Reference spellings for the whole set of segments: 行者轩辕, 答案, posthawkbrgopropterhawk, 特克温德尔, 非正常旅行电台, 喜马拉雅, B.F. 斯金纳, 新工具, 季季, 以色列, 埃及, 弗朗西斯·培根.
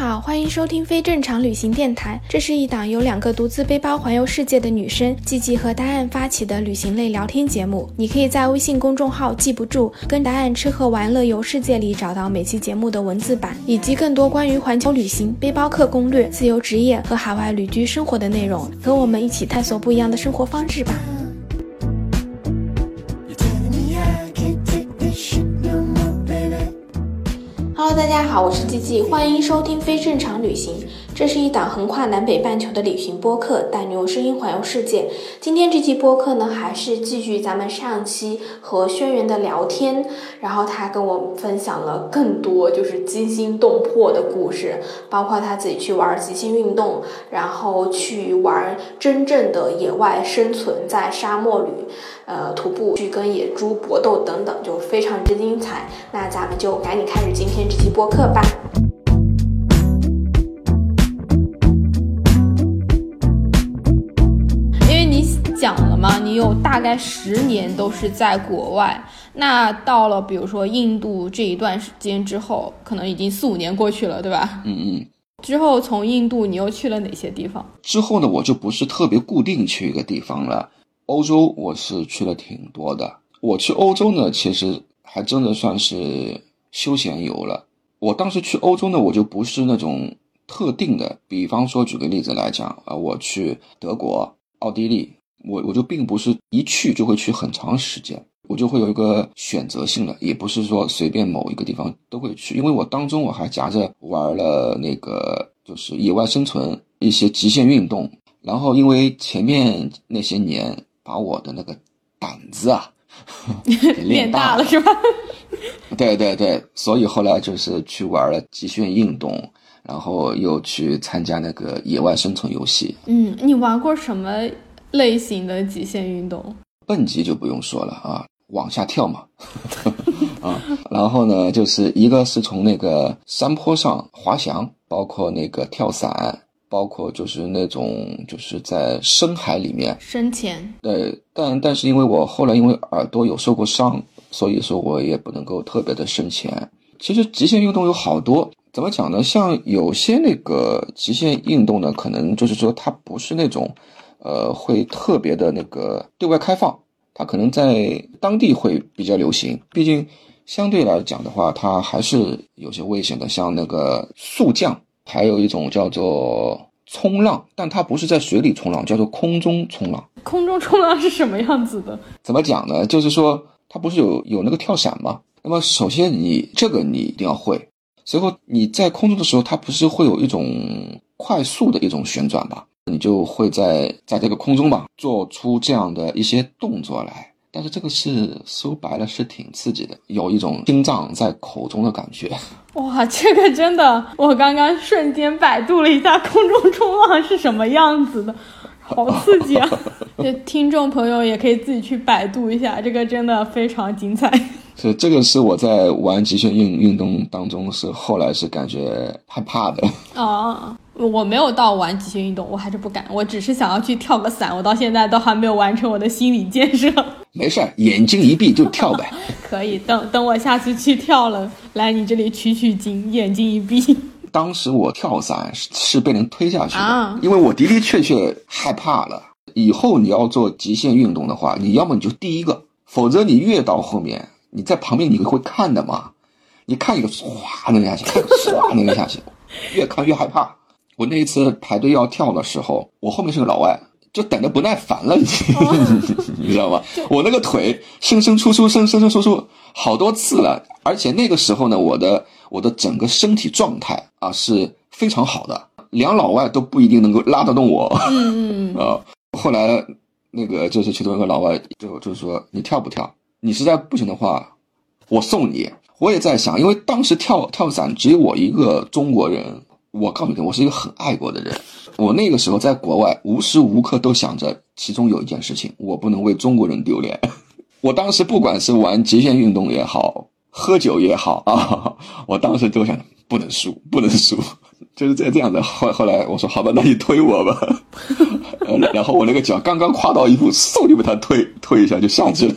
好，欢迎收听非正常旅行电台，这是一档由两个独自背包环游世界的女生季季和答案发起的旅行类聊天节目。你可以在微信公众号记不住跟答案吃喝玩乐游世界里找到每期节目的文字版，以及更多关于环球旅行、背包客攻略、自由职业和海外旅居生活的内容，和我们一起探索不一样的生活方式吧。Hello， 大家好，我是季季，欢迎收听非正常旅行。这是一档横跨南北半球的旅行播客，带你用声音环游世界。今天这期播客呢，还是继续咱们上期和轩辕的聊天，然后他跟我分享了更多就是惊心动魄的故事，包括他自己去玩极限运动，然后去玩真正的野外生存，在沙漠里徒步去跟野猪搏斗等等，就非常之精彩。那咱们就赶紧开始今天这期播客吧。因为你讲了嘛，你有大概10年都是在国外，那到了比如说印度这一段时间之后，可能已经4-5年过去了，对吧？嗯。之后从印度你又去了哪些地方？之后呢，我就不是特别固定去一个地方了。欧洲我是去了挺多的，我去欧洲呢，其实还真的算是休闲游了。我当时去欧洲呢，我就不是那种特定的，比方说举个例子来讲啊，我去德国、奥地利，我就并不是一去就会去很长时间，我就会有一个选择性的，也不是说随便某一个地方都会去，因为我当中我还夹着玩了那个就是野外生存、一些极限运动，然后因为前面那些年把我的那个胆子啊练大了是吧？对对对，所以后来就是去玩了极限运动，然后又去参加那个野外生存游戏。嗯，你玩过什么类型的极限运动？蹦极就不用说了啊，往下跳嘛啊，然后呢，就是一个是从那个山坡上滑翔，包括那个跳伞，包括就是那种就是在深海里面深潜。对，但是因为我后来因为耳朵有受过伤，所以说我也不能够特别的深潜。其实极限运动有好多，怎么讲呢，像有些那个极限运动呢，可能就是说它不是那种会特别的那个对外开放，它可能在当地会比较流行，毕竟相对来讲的话它还是有些危险的，像那个速降，还有一种叫做冲浪，但它不是在水里冲浪，叫做空中冲浪。空中冲浪是什么样子的？怎么讲呢？就是说它不是有那个跳伞吗？那么首先你一定要会，随后你在空中的时候，它不是会有一种快速的一种旋转吧？你就会在这个空中吧做出这样的一些动作来。但是这个是说白了是挺刺激的，有一种心脏在口中的感觉。哇，这个真的，我刚刚瞬间百度了一下空中冲浪是什么样子的，好刺激啊！听众朋友也可以自己去百度一下，这个真的非常精彩。是，这个是我在玩极限运动当中是后来是感觉害怕的。啊，我没有到玩极限运动，我还是不敢，我只是想要去跳个伞，我到现在都还没有完成我的心理建设。没事，眼睛一闭就跳呗。可以，等我下次去跳了，来你这里取取经，眼睛一闭。当时我跳伞是被人推下去的，啊，因为我的确确害怕了。以后你要做极限运动的话，你要么你就第一个，否则你越到后面，你在旁边你会看的嘛。你看一个唰那个下去，看一个唰那个下去，越看越害怕。我那一次排队要跳的时候，我后面是个老外。就等着不耐烦了，你知道吗？我那个腿伸出好多次了，而且那个时候呢，我的整个身体状态啊是非常好的，两老外都不一定能够拉得动我。嗯后来那个就是其中一个老外就是说你跳不跳？你实在不行的话，我送你。我也在想，因为当时跳伞只有我一个中国人。我告诉你，我是一个很爱国的人。我那个时候在国外，无时无刻都想着其中有一件事情，我不能为中国人丢脸。我当时不管是玩极限运动也好，喝酒也好啊，我当时都想不能输，就是这样的。后来我说好吧，那你推我吧。然后我那个脚刚刚跨到一步，嗖就被他推一下就上去了。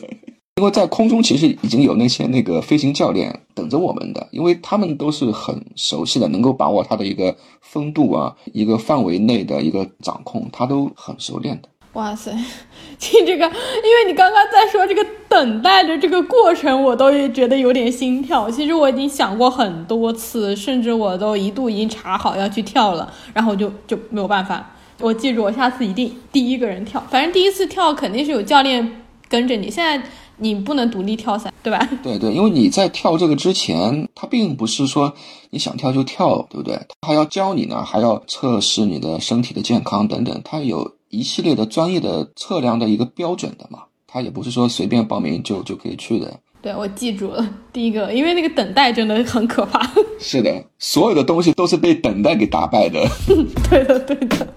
因为在空中其实已经有那些飞行教练等着我们的，因为他们都是很熟悉的，能够把握它的一个风度啊，一个范围内的一个掌控，他都很熟练的。哇塞，你这个，因为你刚刚在说这个等待的这个过程，我都觉得有点心跳。其实我已经想过很多次，甚至我都一度已经查好要去跳了，然后就没有办法。我记住，我下次一定第一个人跳。反正第一次跳肯定是有教练跟着你。现在你不能独立跳伞，对吧？对对，因为你在跳这个之前，它并不是说你想跳就跳，对不对？它还要教你呢，还要测试你的身体的健康等等，它有一系列的专业的测量的一个标准的嘛，他也不是说随便报名就可以去的。对，我记住了第一个，因为那个等待真的很可怕。是的，所有的东西都是被等待给打败的。对的对的。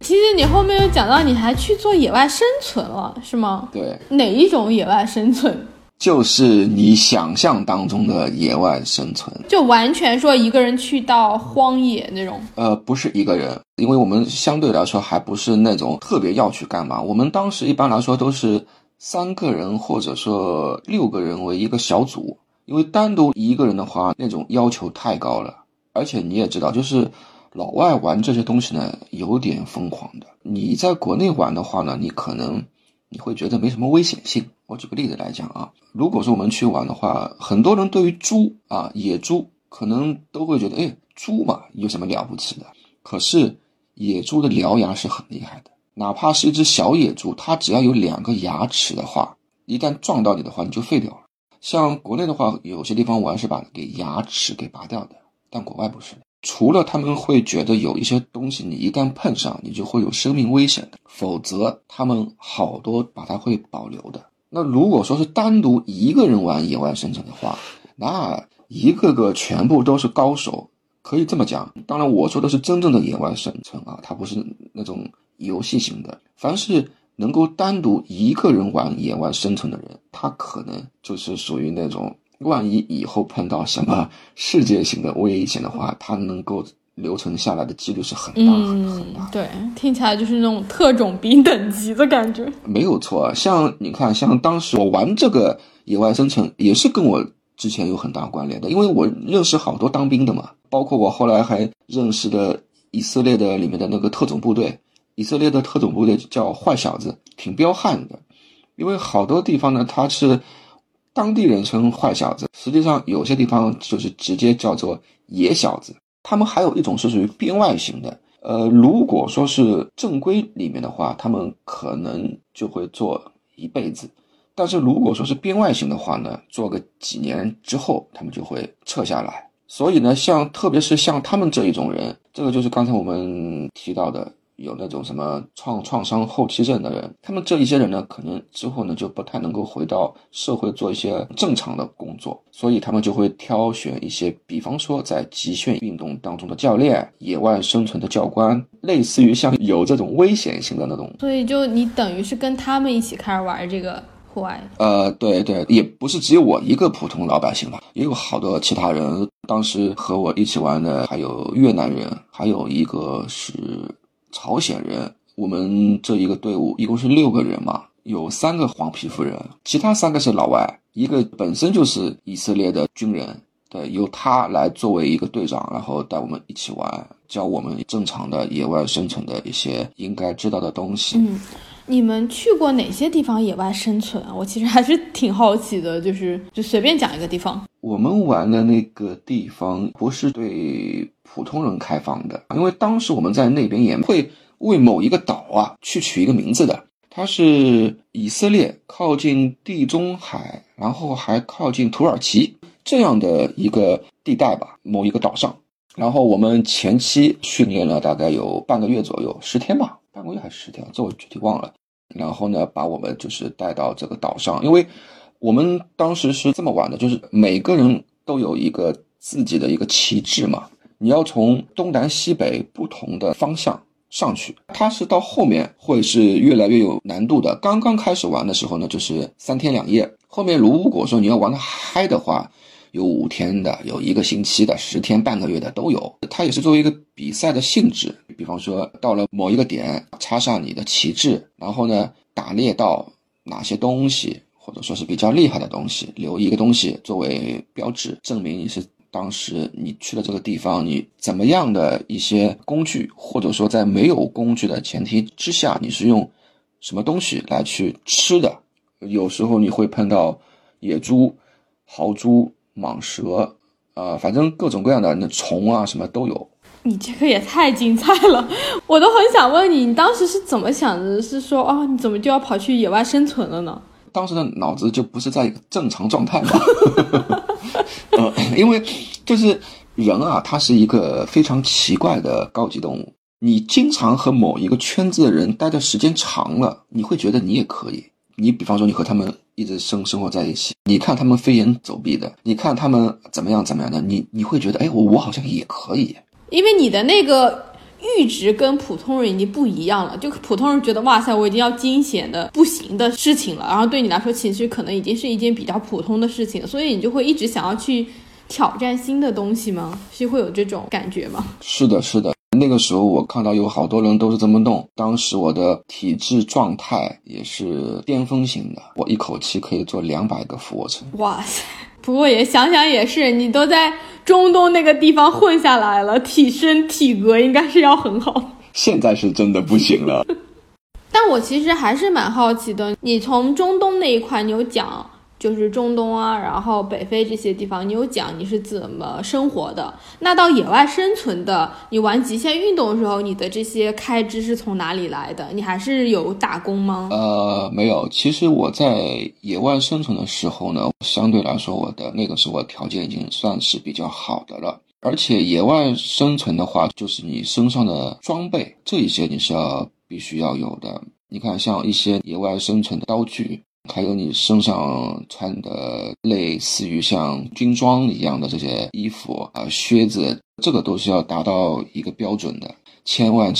其实你后面又讲到你还去做野外生存了是吗？对。哪一种野外生存？就是你想象当中的野外生存，就完全说一个人去到荒野那种。不是一个人，因为我们相对来说还不是那种特别要去干嘛，我们当时一般来说都是3个人或者说6个人为一个小组，因为单独一个人的话那种要求太高了，而且你也知道就是老外玩这些东西呢有点疯狂的，你在国内玩的话呢，你可能你会觉得没什么危险性。我举个例子来讲啊，如果说我们去玩的话，很多人对于猪啊，野猪可能都会觉得，哎，猪嘛有什么了不起的？可是野猪的獠牙是很厉害的，哪怕是一只小野猪，它只要有2个牙齿的话，一旦撞到你的话，你就废掉了。像国内的话，有些地方玩是把给牙齿给拔掉的，但国外不是。除了他们会觉得有一些东西你一旦碰上你就会有生命危险的，否则他们好多把它会保留的。那如果说是单独一个人玩野外生存的话，那一个个全部都是高手，可以这么讲。当然我说的是真正的野外生存啊，它不是那种游戏型的。凡是能够单独一个人玩野外生存的人，他可能就是属于那种万一以后碰到什么世界性的危险的话，它能够留存下来的几率是很大很大。对，听起来就是那种特种兵等级的感觉。没有错，像你看，像当时我玩这个野外生存，也是跟我之前有很大关联的，因为我认识好多当兵的嘛，包括我后来还认识的以色列的里面的那个特种部队，以色列的特种部队叫坏小子，挺彪悍的，因为好多地方呢，它是。当地人称坏小子，实际上有些地方就是直接叫做野小子。他们还有一种是属于编外型的，如果说是正规里面的话，他们可能就会做一辈子，但是如果说是编外型的话呢，做个几年之后他们就会撤下来。所以呢，像特别是像他们这一种人，这个就是刚才我们提到的有那种什么创伤后期症的人，他们这一些人呢，可能之后呢就不太能够回到社会做一些正常的工作，所以他们就会挑选一些，比方说在极限运动当中的教练、野外生存的教官，类似于像有这种危险性的那种。所以就你等于是跟他们一起开始玩这个户外。对对，也不是只有我一个普通老百姓吧，也有好多其他人。当时和我一起玩的还有越南人，还有一个是朝鲜人，我们这一个队伍一共是6个人嘛，有3个黄皮肤人，其他3个是老外，一个本身就是以色列的军人，对，由他来作为一个队长，然后带我们一起玩，教我们正常的野外生存的一些应该知道的东西。你们去过哪些地方野外生存啊？我其实还是挺好奇的，就随便讲一个地方。我们玩的那个地方不是对普通人开放的，因为当时我们在那边也会为某一个岛啊去取一个名字的，它是以色列靠近地中海，然后还靠近土耳其这样的一个地带吧，某一个岛上。然后我们前期训练了大概有半个月左右，10天吧，半个月还是10天，这我具体忘了。然后呢，把我们就是带到这个岛上，因为我们当时是这么玩的，就是每个人都有一个自己的一个旗帜嘛，你要从东南西北不同的方向上去，它是到后面会是越来越有难度的。刚刚开始玩的时候呢，就是3天2夜，后面如果说你要玩的嗨的话，有5天的，有1个星期的，10天半个月的都有。它也是作为一个比赛的性质，比方说到了某一个点插上你的旗帜，然后呢打猎到哪些东西，或者说是比较厉害的东西，留一个东西作为标志，证明你是当时你去了这个地方，你怎么样的一些工具，或者说在没有工具的前提之下，你是用什么东西来去吃的。有时候你会碰到野猪、豪猪、蟒蛇，反正各种各样的那虫啊什么都有。你这个也太精彩了，我都很想问你，你当时是怎么想的？是说啊、哦，你怎么就要跑去野外生存了呢？当时的脑子就不是在一个正常状态吧、因为就是人啊，他是一个非常奇怪的高级动物，你经常和某一个圈子的人待的时间长了，你会觉得你也可以。你比方说你和他们一直生活在一起，你看他们飞檐走壁的，你看他们怎么样的，你会觉得哎，我好像也可以。因为你的那个阈值跟普通人已经不一样了，就普通人觉得哇塞，我已经要惊险的不行的事情了，然后对你来说其实可能已经是一件比较普通的事情了，所以你就会一直想要去挑战新的东西吗？是会有这种感觉吗？是的，那个时候我看到有好多人都是这么弄，当时我的体质状态也是巅峰型的，我一口气可以做200个俯卧撑。哇塞，不过也想也是，你都在中东那个地方混下来了，体身体格应该是要很好。现在是真的不行了。但我其实还是蛮好奇的，你从中东那一块，你有讲就是中东啊，然后北非这些地方，你有讲你是怎么生活的。那到野外生存的，你玩极限运动的时候，你的这些开支是从哪里来的？你还是有打工吗？没有。其实我在野外生存的时候呢，相对来说我的那个时候条件已经算是比较好的了。而且野外生存的话，就是你身上的装备这一些你是要必须要有的。你看像一些野外生存的刀具，还有你身上穿的类似于像军装一样的这些衣服啊、靴子，这个都是要达到一个标准的，千万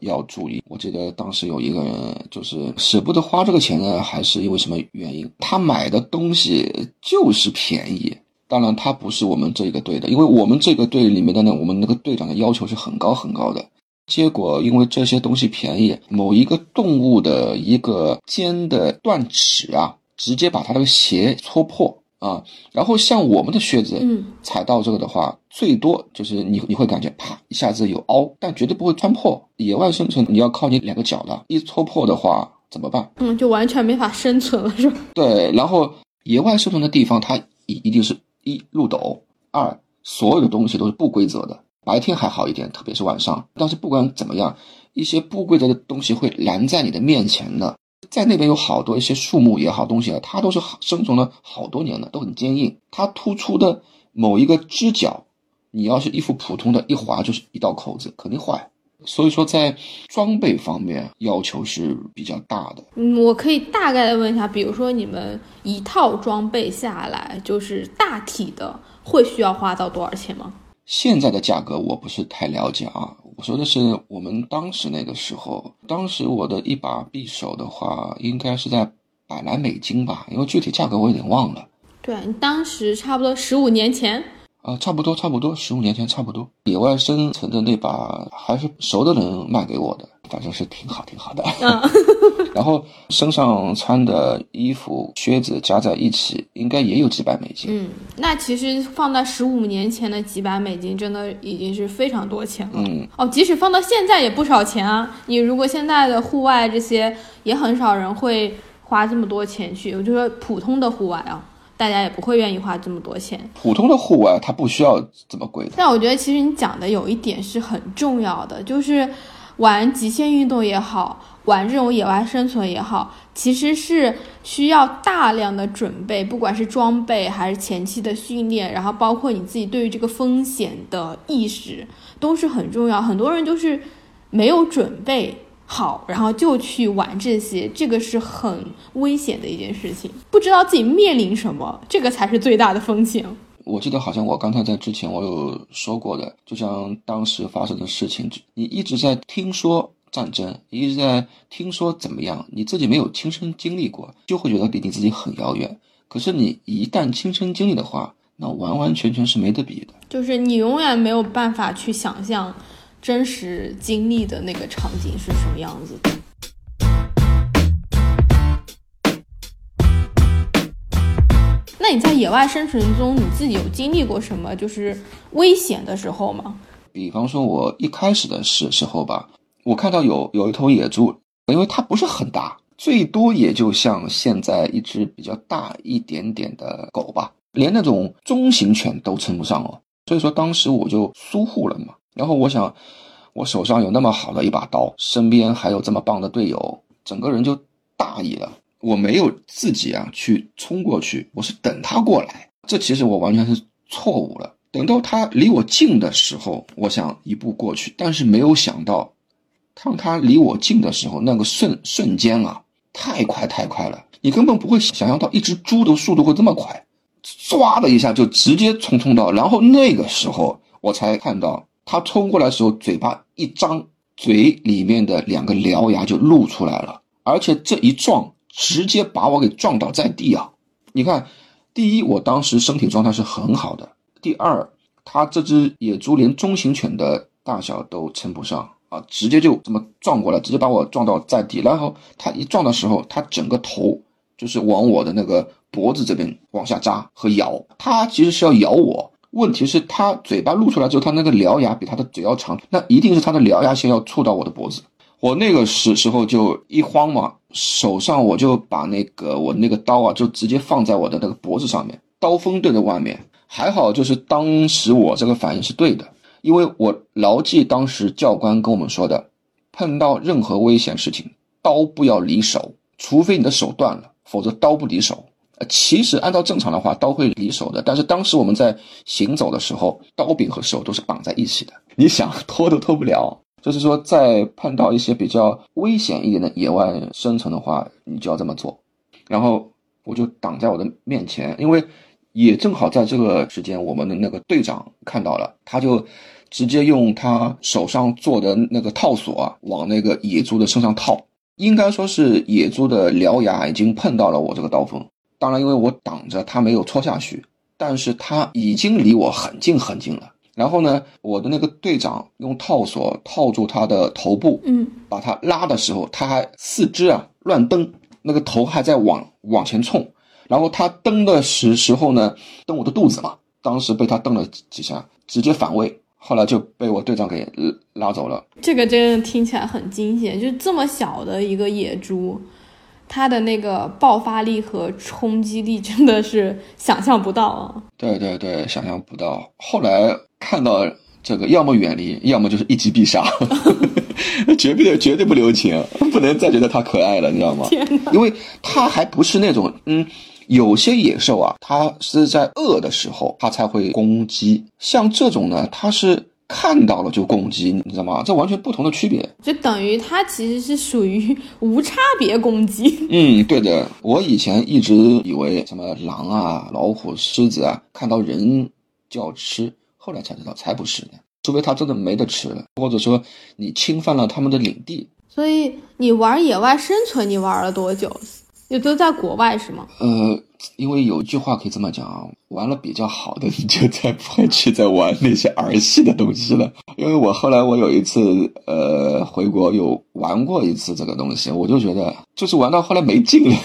要注意。我记得当时有一个人就是舍不得花这个钱呢，还是因为什么原因，他买的东西就是便宜。当然他不是我们这个队的，因为我们这个队里面的呢，我们那个队长的要求是很高的。结果因为这些东西便宜，某一个动物的一个尖的断齿啊，直接把它的鞋戳破啊。然后像我们的靴子，踩到这个的话，最多就是你会感觉啪一下子有凹，但绝对不会穿破。野外生存你要靠你2个脚的，一戳破的话怎么办？就完全没法生存了，是吧？对。然后野外生存的地方，它一定是一路陡，二所有的东西都是不规则的。白天还好一点，特别是晚上，但是不管怎么样，一些不规则的东西会拦在你的面前的。在那边有好多一些树木也好东西啊，它都是生存了好多年的，都很坚硬。它突出的某一个支角，你要是一副普通的一划就是一道口子，肯定坏。所以说在装备方面要求是比较大的。我可以大概的问一下，比如说你们一套装备下来，就是大体的会需要花到多少钱吗？现在的价格我不是太了解啊，我说的是我们当时那个时候，当时我的一把匕首的话，应该是在$100吧，因为具体价格我有点忘了。对，你当时差不多15年前啊，差不多15年前差不多。野外生存的那把还是熟的人卖给我的，反正是挺好的。然后身上穿的衣服、靴子加在一起，应该也有几百美金。那其实放在15年前的几百美金，真的已经是非常多钱了。即使放到现在也不少钱啊。你如果现在的户外这些，也很少人会花这么多钱去。我就说普通的户外啊，大家也不会愿意花这么多钱。普通的户外它不需要这么贵的。但我觉得其实你讲的有一点是很重要的，就是玩极限运动也好，玩这种野外生存也好，其实是需要大量的准备，不管是装备还是前期的训练，然后包括你自己对于这个风险的意识都是很重要。很多人就是没有准备好，然后就去玩这些，这个是很危险的一件事情，不知道自己面临什么，这个才是最大的风险。我记得好像我刚才在之前我有说过的，就像当时发生的事情，你一直在听说战争，你一直在听说怎么样，你自己没有亲身经历过，就会觉得离你自己很遥远。可是你一旦亲身经历的话，那完完全全是没得比的。就是你永远没有办法去想象真实经历的那个场景是什么样子的。那你在野外生存中，你自己有经历过什么就是危险的时候吗？比方说我一开始的时候吧，我看到有一头野猪，因为它不是很大，最多也就像现在一只比较大一点点的狗吧，连那种中型犬都称不上哦。所以说当时我就疏忽了嘛，然后我想我手上有那么好的一把刀，身边还有这么棒的队友，整个人就大意了，我没有自己去冲过去，我是等他过来，这其实我完全是错误了。等到他离我近的时候，我想一步过去，但是没有想到当他离我近的时候，那个瞬间太快了，你根本不会想象到一只猪的速度会这么快，唰的一下就直接冲到，然后那个时候我才看到他冲过来的时候，嘴巴一张，嘴里面的2个獠牙就露出来了，而且这一撞直接把我给撞倒在地啊！你看，第一，我当时身体状态是很好的，第二，他这只野猪连中型犬的大小都称不上啊，直接就这么撞过来，直接把我撞倒在地。然后他一撞的时候，他整个头就是往我的那个脖子这边往下扎和咬，他其实是要咬我，问题是他嘴巴露出来之后，他那个獠牙比他的嘴要长，那一定是他的獠牙先要触到我的脖子。我那个时候就一慌嘛，手上我就把我那个刀就直接放在我的那个脖子上面，刀锋对着外面。还好就是当时我这个反应是对的，因为我牢记当时教官跟我们说的，碰到任何危险事情，刀不要离手，除非你的手断了，否则刀不离手。其实按照正常的话，刀会离手的，但是当时我们在行走的时候，刀柄和手都是绑在一起的，你想脱都脱不了。就是说在碰到一些比较危险一点的野外生存的话，你就要这么做。然后我就挡在我的面前，因为也正好在这个时间我们的那个队长看到了，他就直接用他手上做的那个套索往那个野猪的身上套，应该说是野猪的獠牙已经碰到了我这个刀锋，当然因为我挡着他没有戳下去，但是他已经离我很近很近了。然后呢，我的那个队长用套索套住他的头部，把他拉的时候，他还四肢乱蹬，那个头还在往前冲，然后他蹬的时候呢，蹬我的肚子嘛，当时被他蹬了几下，直接反胃，后来就被我队长给拉走了。这个真的听起来很惊险，就这么小的一个野猪，它的那个爆发力和冲击力真的是想象不到啊！对对对，想象不到。后来看到这个，要么远离，要么就是一击必杀，绝对不留情，不能再觉得它可爱了，你知道吗？天哪！因为它还不是那种有些野兽它是在饿的时候它才会攻击，像这种呢，它是看到了就攻击，你知道吗？这完全不同的区别，就等于它其实是属于无差别攻击。对的。我以前一直以为什么狼老虎、狮子看到人就要吃，后来才知道才不是呢，除非它真的没得吃了，或者说你侵犯了他们的领地。所以你玩野外生存，你玩了多久？也都在国外是吗？因为有句话可以这么讲玩了比较好的，你就再不会去再玩那些儿戏的东西了。因为我后来我有一次回国有玩过一次这个东西，我就觉得就是玩到后来没劲了。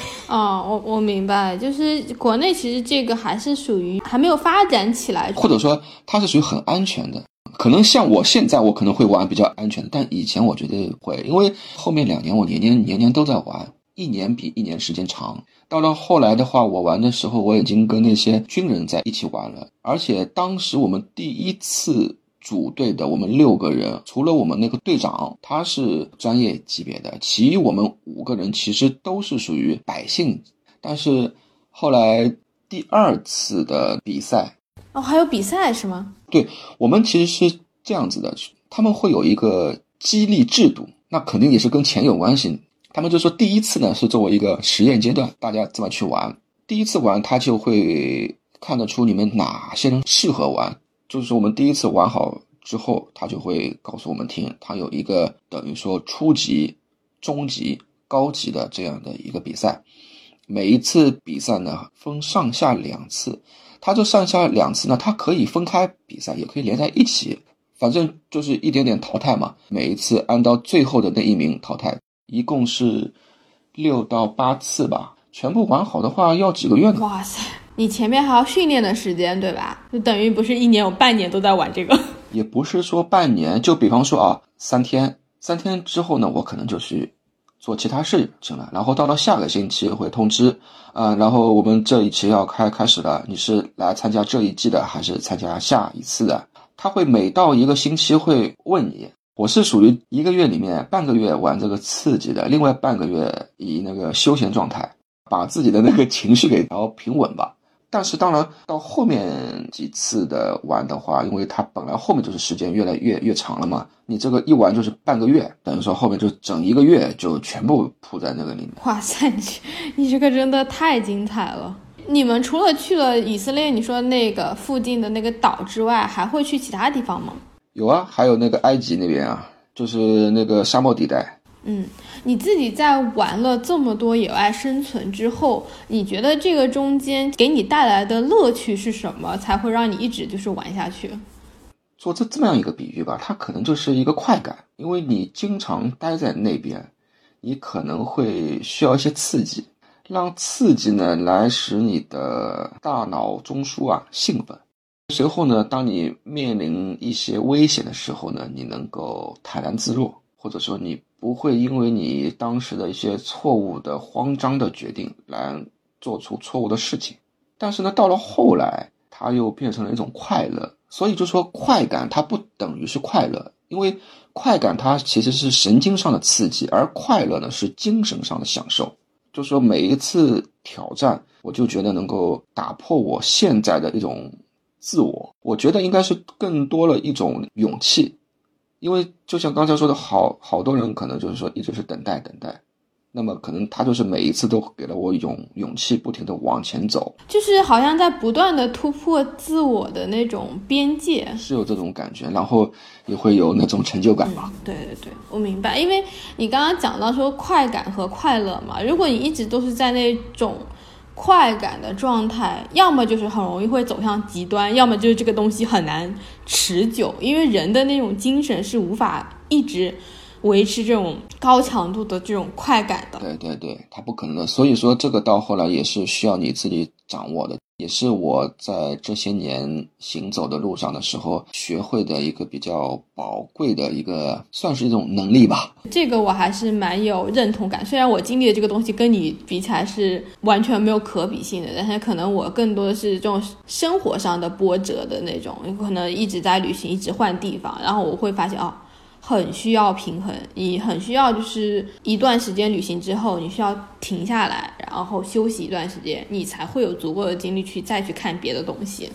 我明白，就是国内其实这个还是属于还没有发展起来，或者说它是属于很安全的。可能像我现在我可能会玩比较安全，但以前我觉得会，因为后面2年我年年都在玩。一年比一年时间长，到了后来的话，我玩的时候我已经跟那些军人在一起玩了，而且当时我们第一次组队的，我们6个人，除了我们那个队长他是专业级别的，其余我们5个人其实都是属于百姓。但是后来第2次的比赛还有比赛是吗？对，我们其实是这样子的，他们会有一个激励制度，那肯定也是跟钱有关系。他们就说第一次呢是作为一个实验阶段，大家这么去玩，第一次玩他就会看得出你们哪些人适合玩，就是说我们第一次玩好之后，他就会告诉我们听，他有一个等于说初级、中级、高级的这样的一个比赛，每一次比赛呢分上下2次，他这上下2次呢，他可以分开比赛，也可以连在一起，反正就是一点点淘汰嘛，每一次按照最后的那一名淘汰，一共是6到8次吧，全部玩好的话要几个月呢？哇塞，你前面还要训练的时间对吧？就等于不是一年有半年都在玩这个。也不是说半年，就比方说啊，三天之后呢，我可能就去做其他事情了，然后到了下个星期会通知然后我们这一期要开始了，你是来参加这一季的还是参加下一次的。他会每到一个星期会问你。我是属于一个月里面半个月玩这个刺激的，另外半个月以那个休闲状态把自己的那个情绪给然后平稳吧。但是当然到后面几次的玩的话，因为它本来后面就是时间越来越长了嘛，你这个一玩就是半个月，等于说后面就整一个月就全部扑在那个里面。哇塞，你这个真的太精彩了。你们除了去了以色列你说那个附近的那个岛之外，还会去其他地方吗？有啊，还有那个埃及那边啊，就是那个沙漠地带。嗯，你自己在玩了这么多野外生存之后，你觉得这个中间给你带来的乐趣是什么，才会让你一直就是玩下去？做这么样一个比喻吧，它可能就是一个快感，因为你经常待在那边，你可能会需要一些刺激，让刺激呢来使你的大脑中枢啊兴奋，随后呢，当你面临一些危险的时候呢，你能够坦然自若，或者说你不会因为你当时的一些错误的慌张的决定来做出错误的事情。但是呢，到了后来它又变成了一种快乐，所以就说快感它不等于是快乐，因为快感它其实是神经上的刺激，而快乐呢是精神上的享受。就说每一次挑战我就觉得能够打破我现在的一种自我，我觉得应该是更多了一种勇气。因为就像刚才说的，好多人可能就是说一直是等待，那么可能他就是每一次都给了我一种勇气，不停的往前走，就是好像在不断的突破自我的那种边界，是有这种感觉，然后也会有那种成就感吧。对，我明白。因为你刚刚讲到说快感和快乐嘛，如果你一直都是在那种快感的状态，要么就是很容易会走向极端，要么就是这个东西很难持久，因为人的那种精神是无法一直维持这种高强度的这种快感的。对，它不可能的。所以说这个到后来也是需要你自己掌握的，也是我在这些年行走的路上的时候学会的一个比较宝贵的一个算是一种能力吧。这个我还是蛮有认同感，虽然我经历的这个东西跟你比起来是完全没有可比性的，但是可能我更多的是这种生活上的波折的那种，可能一直在旅行一直换地方，然后我会发现很需要平衡，你很需要就是一段时间旅行之后你需要停下来，然后休息一段时间，你才会有足够的精力去再去看别的东西。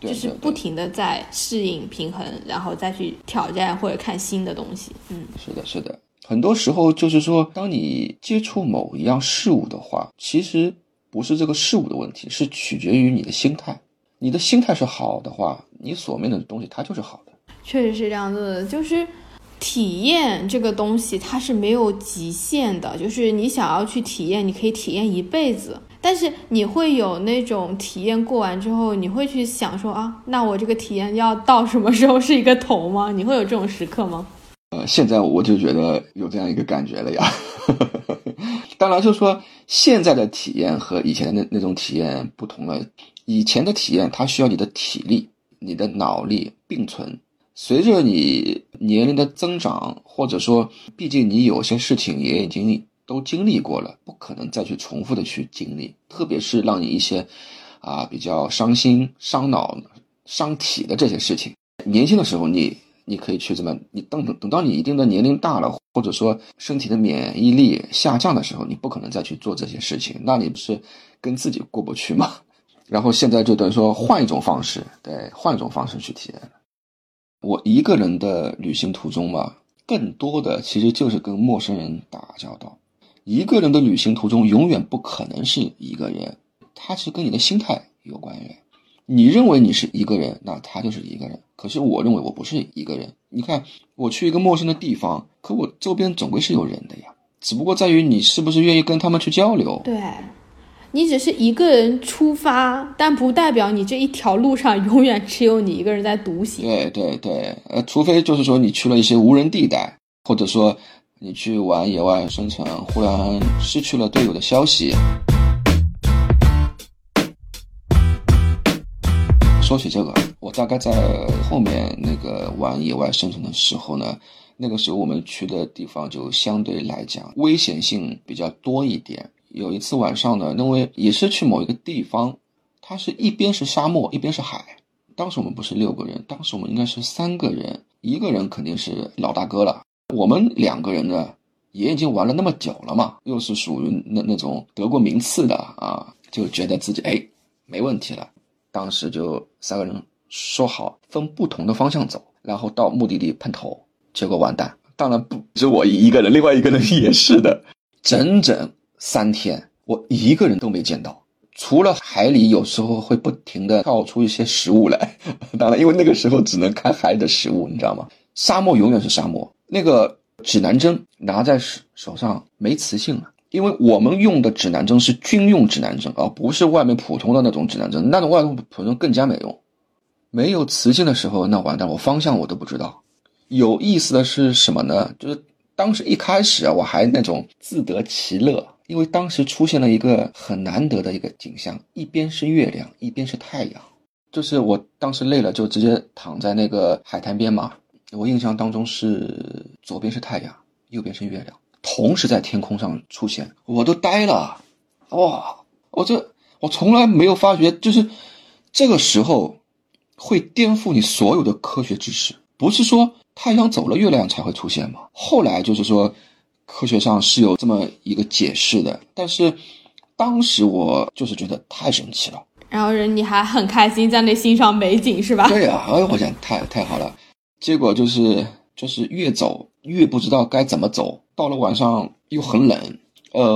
对，就是不停的在适应平衡，然后再去挑战或者看新的东西。是的，很多时候就是说当你接触某一样事物的话，其实不是这个事物的问题，是取决于你的心态。你的心态是好的话，你所面的东西它就是好的。确实是这样子的，就是体验这个东西它是没有极限的，就是你想要去体验你可以体验一辈子，但是你会有那种体验过完之后你会去想说那我这个体验要到什么时候是一个头吗？你会有这种时刻吗？现在我就觉得有这样一个感觉了呀。当然就是说现在的体验和以前的那种体验不同了，以前的体验它需要你的体力你的脑力并存，随着你年龄的增长，或者说毕竟你有些事情也已经都经历过了，不可能再去重复的去经历，特别是让你一些比较伤心伤脑伤体的这些事情。年轻的时候你可以去这么，你等到你一定的年龄大了，或者说身体的免疫力下降的时候，你不可能再去做这些事情，那你不是跟自己过不去吗？然后现在就等于说换一种方式去体验了。我一个人的旅行途中嘛，更多的其实就是跟陌生人打交道。一个人的旅行途中永远不可能是一个人，它是跟你的心态有关系。你认为你是一个人，那他就是一个人，可是我认为我不是一个人。你看我去一个陌生的地方，可我周边总归是有人的呀，只不过在于你是不是愿意跟他们去交流。对，你只是一个人出发，但不代表你这一条路上永远只有你一个人在独行。对对对，除非就是说你去了一些无人地带，或者说你去玩野外生存，忽然失去了队友的消息。说起这个，我大概在后面那个玩野外生存的时候呢，那个时候我们去的地方就相对来讲危险性比较多一点。有一次晚上呢，因为也是去某一个地方，它是一边是沙漠一边是海。当时我们不是6个人，当时我们应该是3个人，一个人肯定是老大哥了。我们2个人呢也已经玩了那么久了嘛，又是属于那种得过名次的啊，就觉得自己哎没问题了。当时就3个人说好分不同的方向走，然后到目的地碰头，结果完蛋。当然不只我一个人，另外一个人也是的。整整3天，我一个人都没见到，除了海里有时候会不停的跳出一些食物来。当然因为那个时候只能看海里的食物，你知道吗？沙漠永远是沙漠，那个指南针拿在手上没磁性了。因为我们用的指南针是军用指南针啊，不是外面普通的那种指南针，那种外面普通更加没用。没有磁性的时候，那完蛋，我方向我都不知道。有意思的是什么呢？就是当时一开始啊，我还那种自得其乐，因为当时出现了一个很难得的一个景象，一边是月亮，一边是太阳。就是我当时累了，就直接躺在那个海滩边嘛。我印象当中是左边是太阳，右边是月亮。同时在天空上出现，我都呆了。哇，我从来没有发觉，就是这个时候会颠覆你所有的科学知识。不是说太阳走了月亮才会出现吗？后来就是说科学上是有这么一个解释的，但是当时我就是觉得太神奇了。然后你还很开心在那欣赏美景是吧？对啊，我想太好了。结果就是越走越不知道该怎么走，到了晚上又很冷，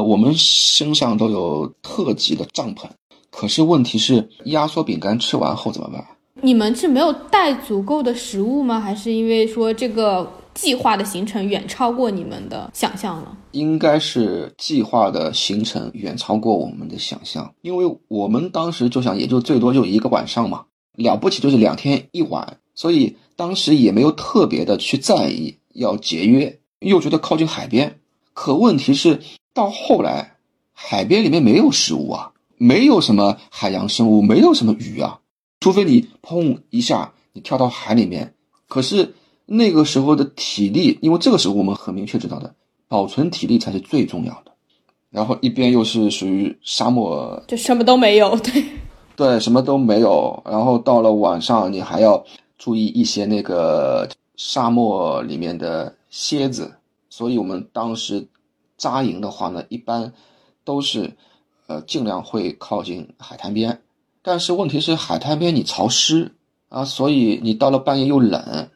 我们身上都有特级的帐篷，可是问题是压缩饼干吃完后怎么办？你们是没有带足够的食物吗？还是因为说这个计划的行程远超过你们的想象了？应该是计划的行程远超过我们的想象，因为我们当时就想也就最多就一个晚上嘛，了不起就是2天1晚，所以当时也没有特别的去在意要节约，又觉得靠近海边，可问题是到后来海边里面没有食物啊，没有什么海洋生物，没有什么鱼啊，除非你砰一下你跳到海里面。可是那个时候的体力，因为这个时候我们很明确知道的，保存体力才是最重要的。然后一边又是属于沙漠，就什么都没有。对，什么都没有。然后到了晚上你还要注意一些那个沙漠里面的蝎子，所以我们当时扎营的话呢，一般都是尽量会靠近海滩边。但是问题是海滩边你潮湿啊，所以你到了半夜又冷，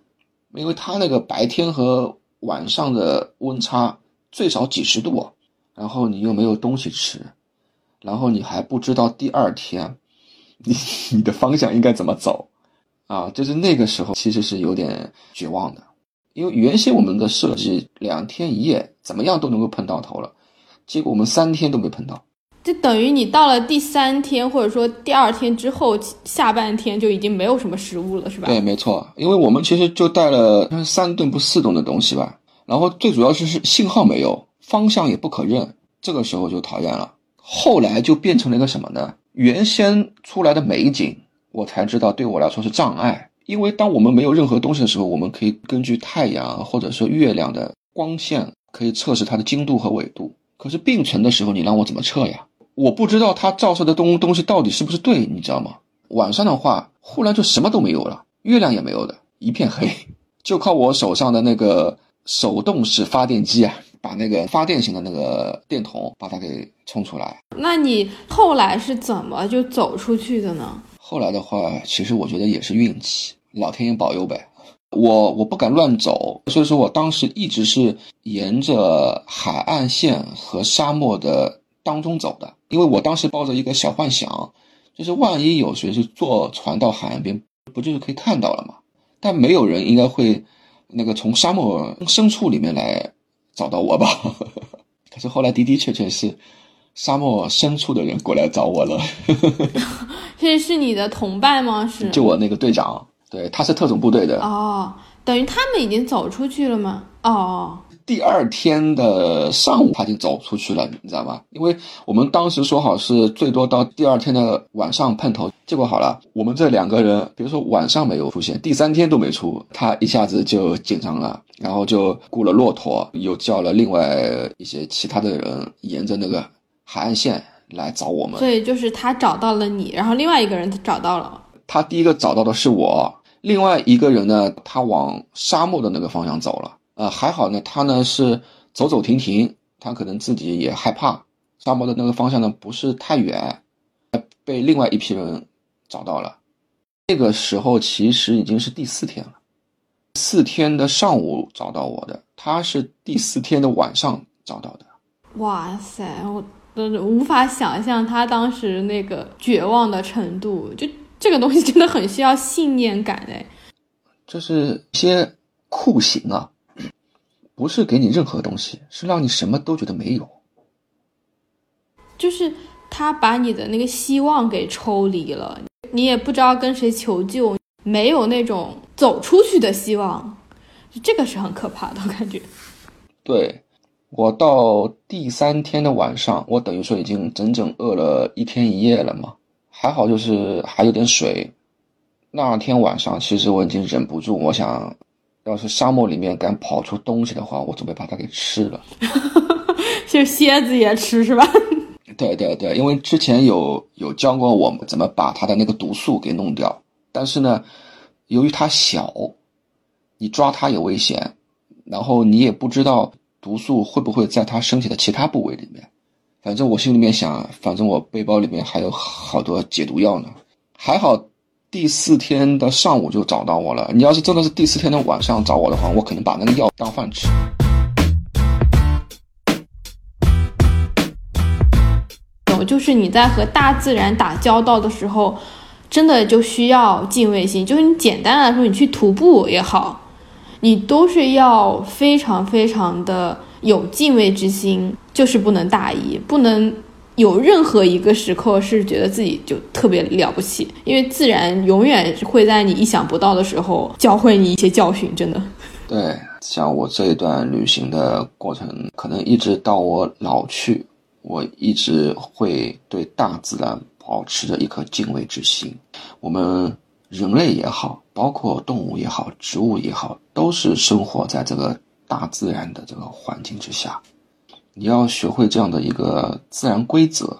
因为它那个白天和晚上的温差最少几十度，然后你又没有东西吃，然后你还不知道第二天你的方向应该怎么走啊，就是那个时候其实是有点绝望的。因为原先我们的设计2天1夜怎么样都能够碰到头了，结果我们3天都没碰到。就等于你到了第3天或者说第2天之后，下半天就已经没有什么食物了是吧？对，没错。因为我们其实就带了3吨不4吨的东西吧，然后最主要是信号没有，方向也不可认，这个时候就讨厌了。后来就变成了一个什么呢？原先出来的美景我才知道对我来说是障碍。因为当我们没有任何东西的时候，我们可以根据太阳或者说月亮的光线可以测试它的经度和纬度，可是并存的时候你让我怎么测呀？我不知道它照射的东西到底是不是对，你知道吗？晚上的话忽然就什么都没有了，月亮也没有的，一片黑，就靠我手上的那个手动式发电机啊，把那个发电型的那个电筒把它给冲出来。那你后来是怎么就走出去的呢？后来的话其实我觉得也是运气，老天爷保佑呗。我不敢乱走，所以说我当时一直是沿着海岸线和沙漠的当中走的。因为我当时抱着一个小幻想，就是万一有谁是坐船到海岸边，不就是可以看到了吗？但没有人应该会那个从沙漠深处里面来找到我吧。可是后来的确是沙漠深处的人过来找我了。是你的同伴吗？是，就我那个队长，对，他是特种部队的。哦，等于他们已经走出去了吗？哦，第二天的上午他已经走出去了，你知道吗？因为我们当时说好是最多到第二天的晚上碰头，结果好了，我们这两个人比如说晚上没有出现，第三天都没出，他一下子就紧张了，然后就雇了骆驼，又叫了另外一些其他的人沿着那个海岸线来找我们。所以就是他找到了你，然后另外一个人找到了他。第一个找到的是我，另外一个人呢，他往沙漠的那个方向走了。还好呢，他呢是走走停停，他可能自己也害怕。沙漠的那个方向呢不是太远，被另外一批人找到了。那个时候其实已经是第四天了，四天的上午找到我的，他是第四天的晚上找到的。哇塞，我无法想象他当时那个绝望的程度，就这个东西真的很需要信念感哎。这是一些酷刑啊，不是给你任何东西，是让你什么都觉得没有。就是他把你的那个希望给抽离了，你也不知道跟谁求救，没有那种走出去的希望，这个是很可怕的感觉。对，我到第三天的晚上，我等于说已经整整饿了一天一夜了嘛。还好就是还有点水。那天晚上其实我已经忍不住，我想要是沙漠里面敢跑出东西的话，我准备把它给吃了。就蝎子也吃是吧？对对对，因为之前有教过我们怎么把它的那个毒素给弄掉，但是呢，由于它小，你抓它有危险，然后你也不知道毒素会不会在它身体的其他部位里面。反正我心里面想，反正我背包里面还有好多解毒药呢。还好第四天的上午就找到我了，你要是真的是第四天的晚上找我的话，我可能把那个药当饭吃。就是你在和大自然打交道的时候，真的就需要敬畏心，就是你简单来说，你去徒步也好，你都是要非常非常的有敬畏之心，就是不能大意，不能有任何一个时刻是觉得自己就特别了不起，因为自然永远会在你意想不到的时候教会你一些教训，真的。对，像我这一段旅行的过程，可能一直到我老去，我一直会对大自然保持着一颗敬畏之心。我们人类也好，包括动物也好，植物也好，都是生活在这个大自然的这个环境之下。你要学会这样的一个自然规则。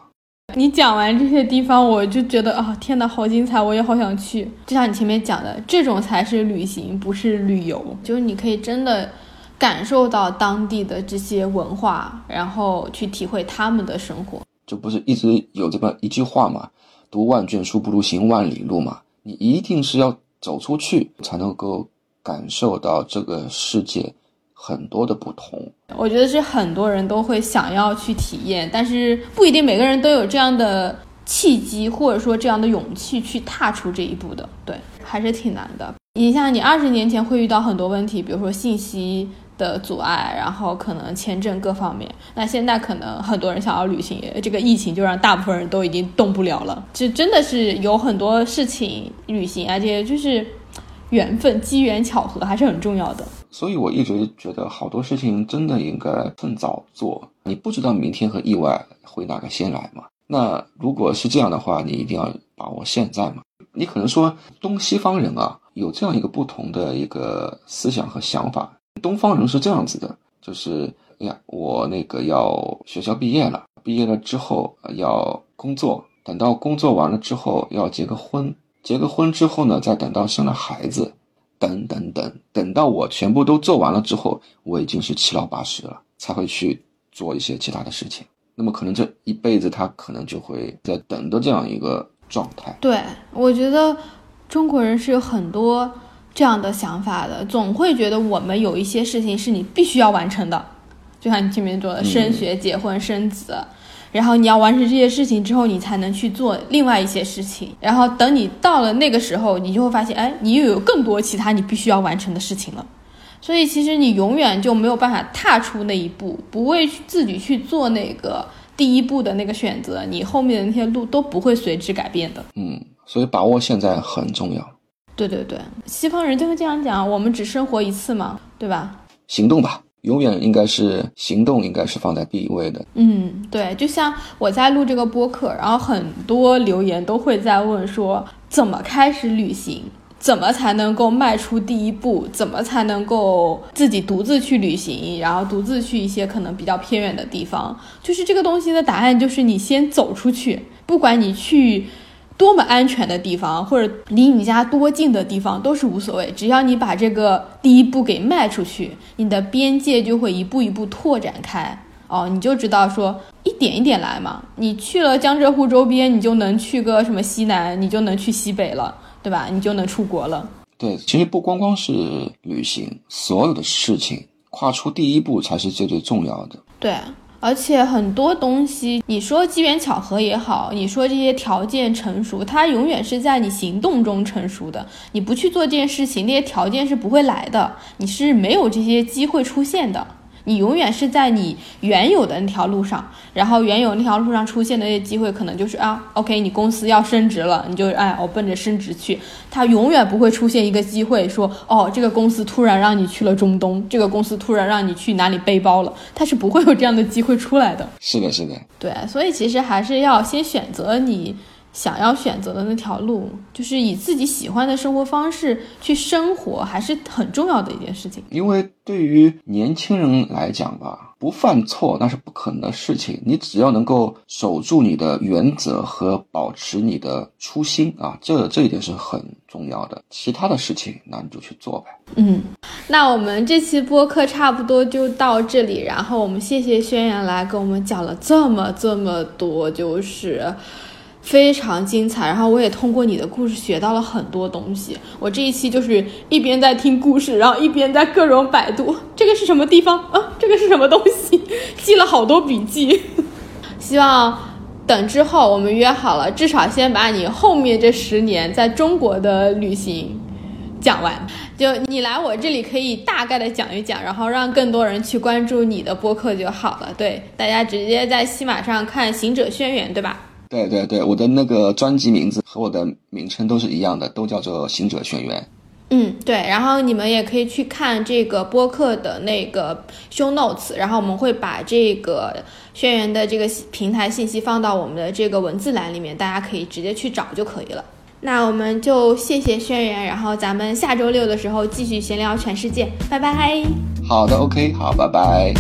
你讲完这些地方，我就觉得啊，天哪，好精彩，我也好想去。就像你前面讲的，这种才是旅行，不是旅游。就是你可以真的感受到当地的这些文化，然后去体会他们的生活。就不是一直有这么一句话嘛，读万卷书不如行万里路嘛。你一定是要走出去，才能够感受到这个世界很多的不同。我觉得是很多人都会想要去体验，但是不一定每个人都有这样的契机，或者说这样的勇气去踏出这一步的。对，还是挺难的。你像你20年前会遇到很多问题，比如说信息的阻碍，然后可能签证各方面。那现在可能很多人想要旅行，这个疫情就让大部分人都已经动不了了。这真的是有很多事情，旅行啊这些就是缘分、机缘巧合还是很重要的。所以我一直觉得好多事情真的应该趁早做，你不知道明天和意外会哪个先来嘛。那如果是这样的话，你一定要把握现在嘛。你可能说东西方人啊有这样一个不同的一个思想和想法，东方人是这样子的，就是哎呀，我那个要学校毕业了，毕业了之后要工作，等到工作完了之后要结个婚，结个婚之后呢，再等到生了孩子，等到我全部都做完了之后，我已经是七老八十了，才会去做一些其他的事情。那么可能这一辈子他可能就会在等的这样一个状态。对，我觉得中国人是有很多这样的想法的，总会觉得我们有一些事情是你必须要完成的，就像你前面说的升学、结婚、生子，然后你要完成这些事情之后，你才能去做另外一些事情。然后等你到了那个时候，你就会发现，哎，你又有更多其他你必须要完成的事情了。所以其实你永远就没有办法踏出那一步，不为自己去做那个第一步的那个选择，你后面的那些路都不会随之改变的。嗯，所以把握现在很重要。对对对，西方人就会这样讲，我们只生活一次嘛，对吧？行动吧，永远应该是行动，应该是放在第一位的。嗯，对，就像我在录这个播客，然后很多留言都会在问说，怎么开始旅行？怎么才能够迈出第一步？怎么才能够自己独自去旅行，然后独自去一些可能比较偏远的地方？就是这个东西的答案就是你先走出去，不管你去多么安全的地方，或者离你家多近的地方都是无所谓，只要你把这个第一步给迈出去，你的边界就会一步一步拓展开。哦，你就知道说一点一点来嘛，你去了江浙沪周边，你就能去个什么西南，你就能去西北了，对吧？你就能出国了。对，其实不光光是旅行，所有的事情跨出第一步才是最最重要的。对，而且很多东西你说机缘巧合也好，你说这些条件成熟，它永远是在你行动中成熟的。你不去做这件事情，那些条件是不会来的，你是没有这些机会出现的。你永远是在你原有的那条路上，然后原有那条路上出现的那些机会可能就是OK 你公司要升职了，你就我奔着升职去。它永远不会出现一个机会说这个公司突然让你去了中东，这个公司突然让你去哪里背包了，它是不会有这样的机会出来的。是的是的，对，所以其实还是要先选择你想要选择的那条路，就是以自己喜欢的生活方式去生活，还是很重要的一件事情。因为对于年轻人来讲吧，不犯错那是不可能的事情，你只要能够守住你的原则和保持你的初心啊，这一点是很重要的，其他的事情那你就去做呗。嗯，那我们这期播客差不多就到这里，然后我们谢谢轩辕来跟我们讲了这么多，就是非常精彩，然后我也通过你的故事学到了很多东西。我这一期就是一边在听故事，然后一边在各种百度这个是什么地方啊，这个是什么东西，记了好多笔记。希望等之后我们约好了，至少先把你后面这10年在中国的旅行讲完，就你来我这里可以大概的讲一讲，然后让更多人去关注你的播客就好了。对，大家直接在喜马上看行者轩辕，对吧？对对对，我的那个专辑名字和我的名称都是一样的，都叫做行者轩辕。嗯，对，然后你们也可以去看这个播客的那个 show notes， 然后我们会把这个轩辕的这个平台信息放到我们的这个文字栏里面，大家可以直接去找就可以了。那我们就谢谢轩辕，然后咱们下周6的时候继续闲聊全世界，拜拜。好的 OK， 好，拜拜。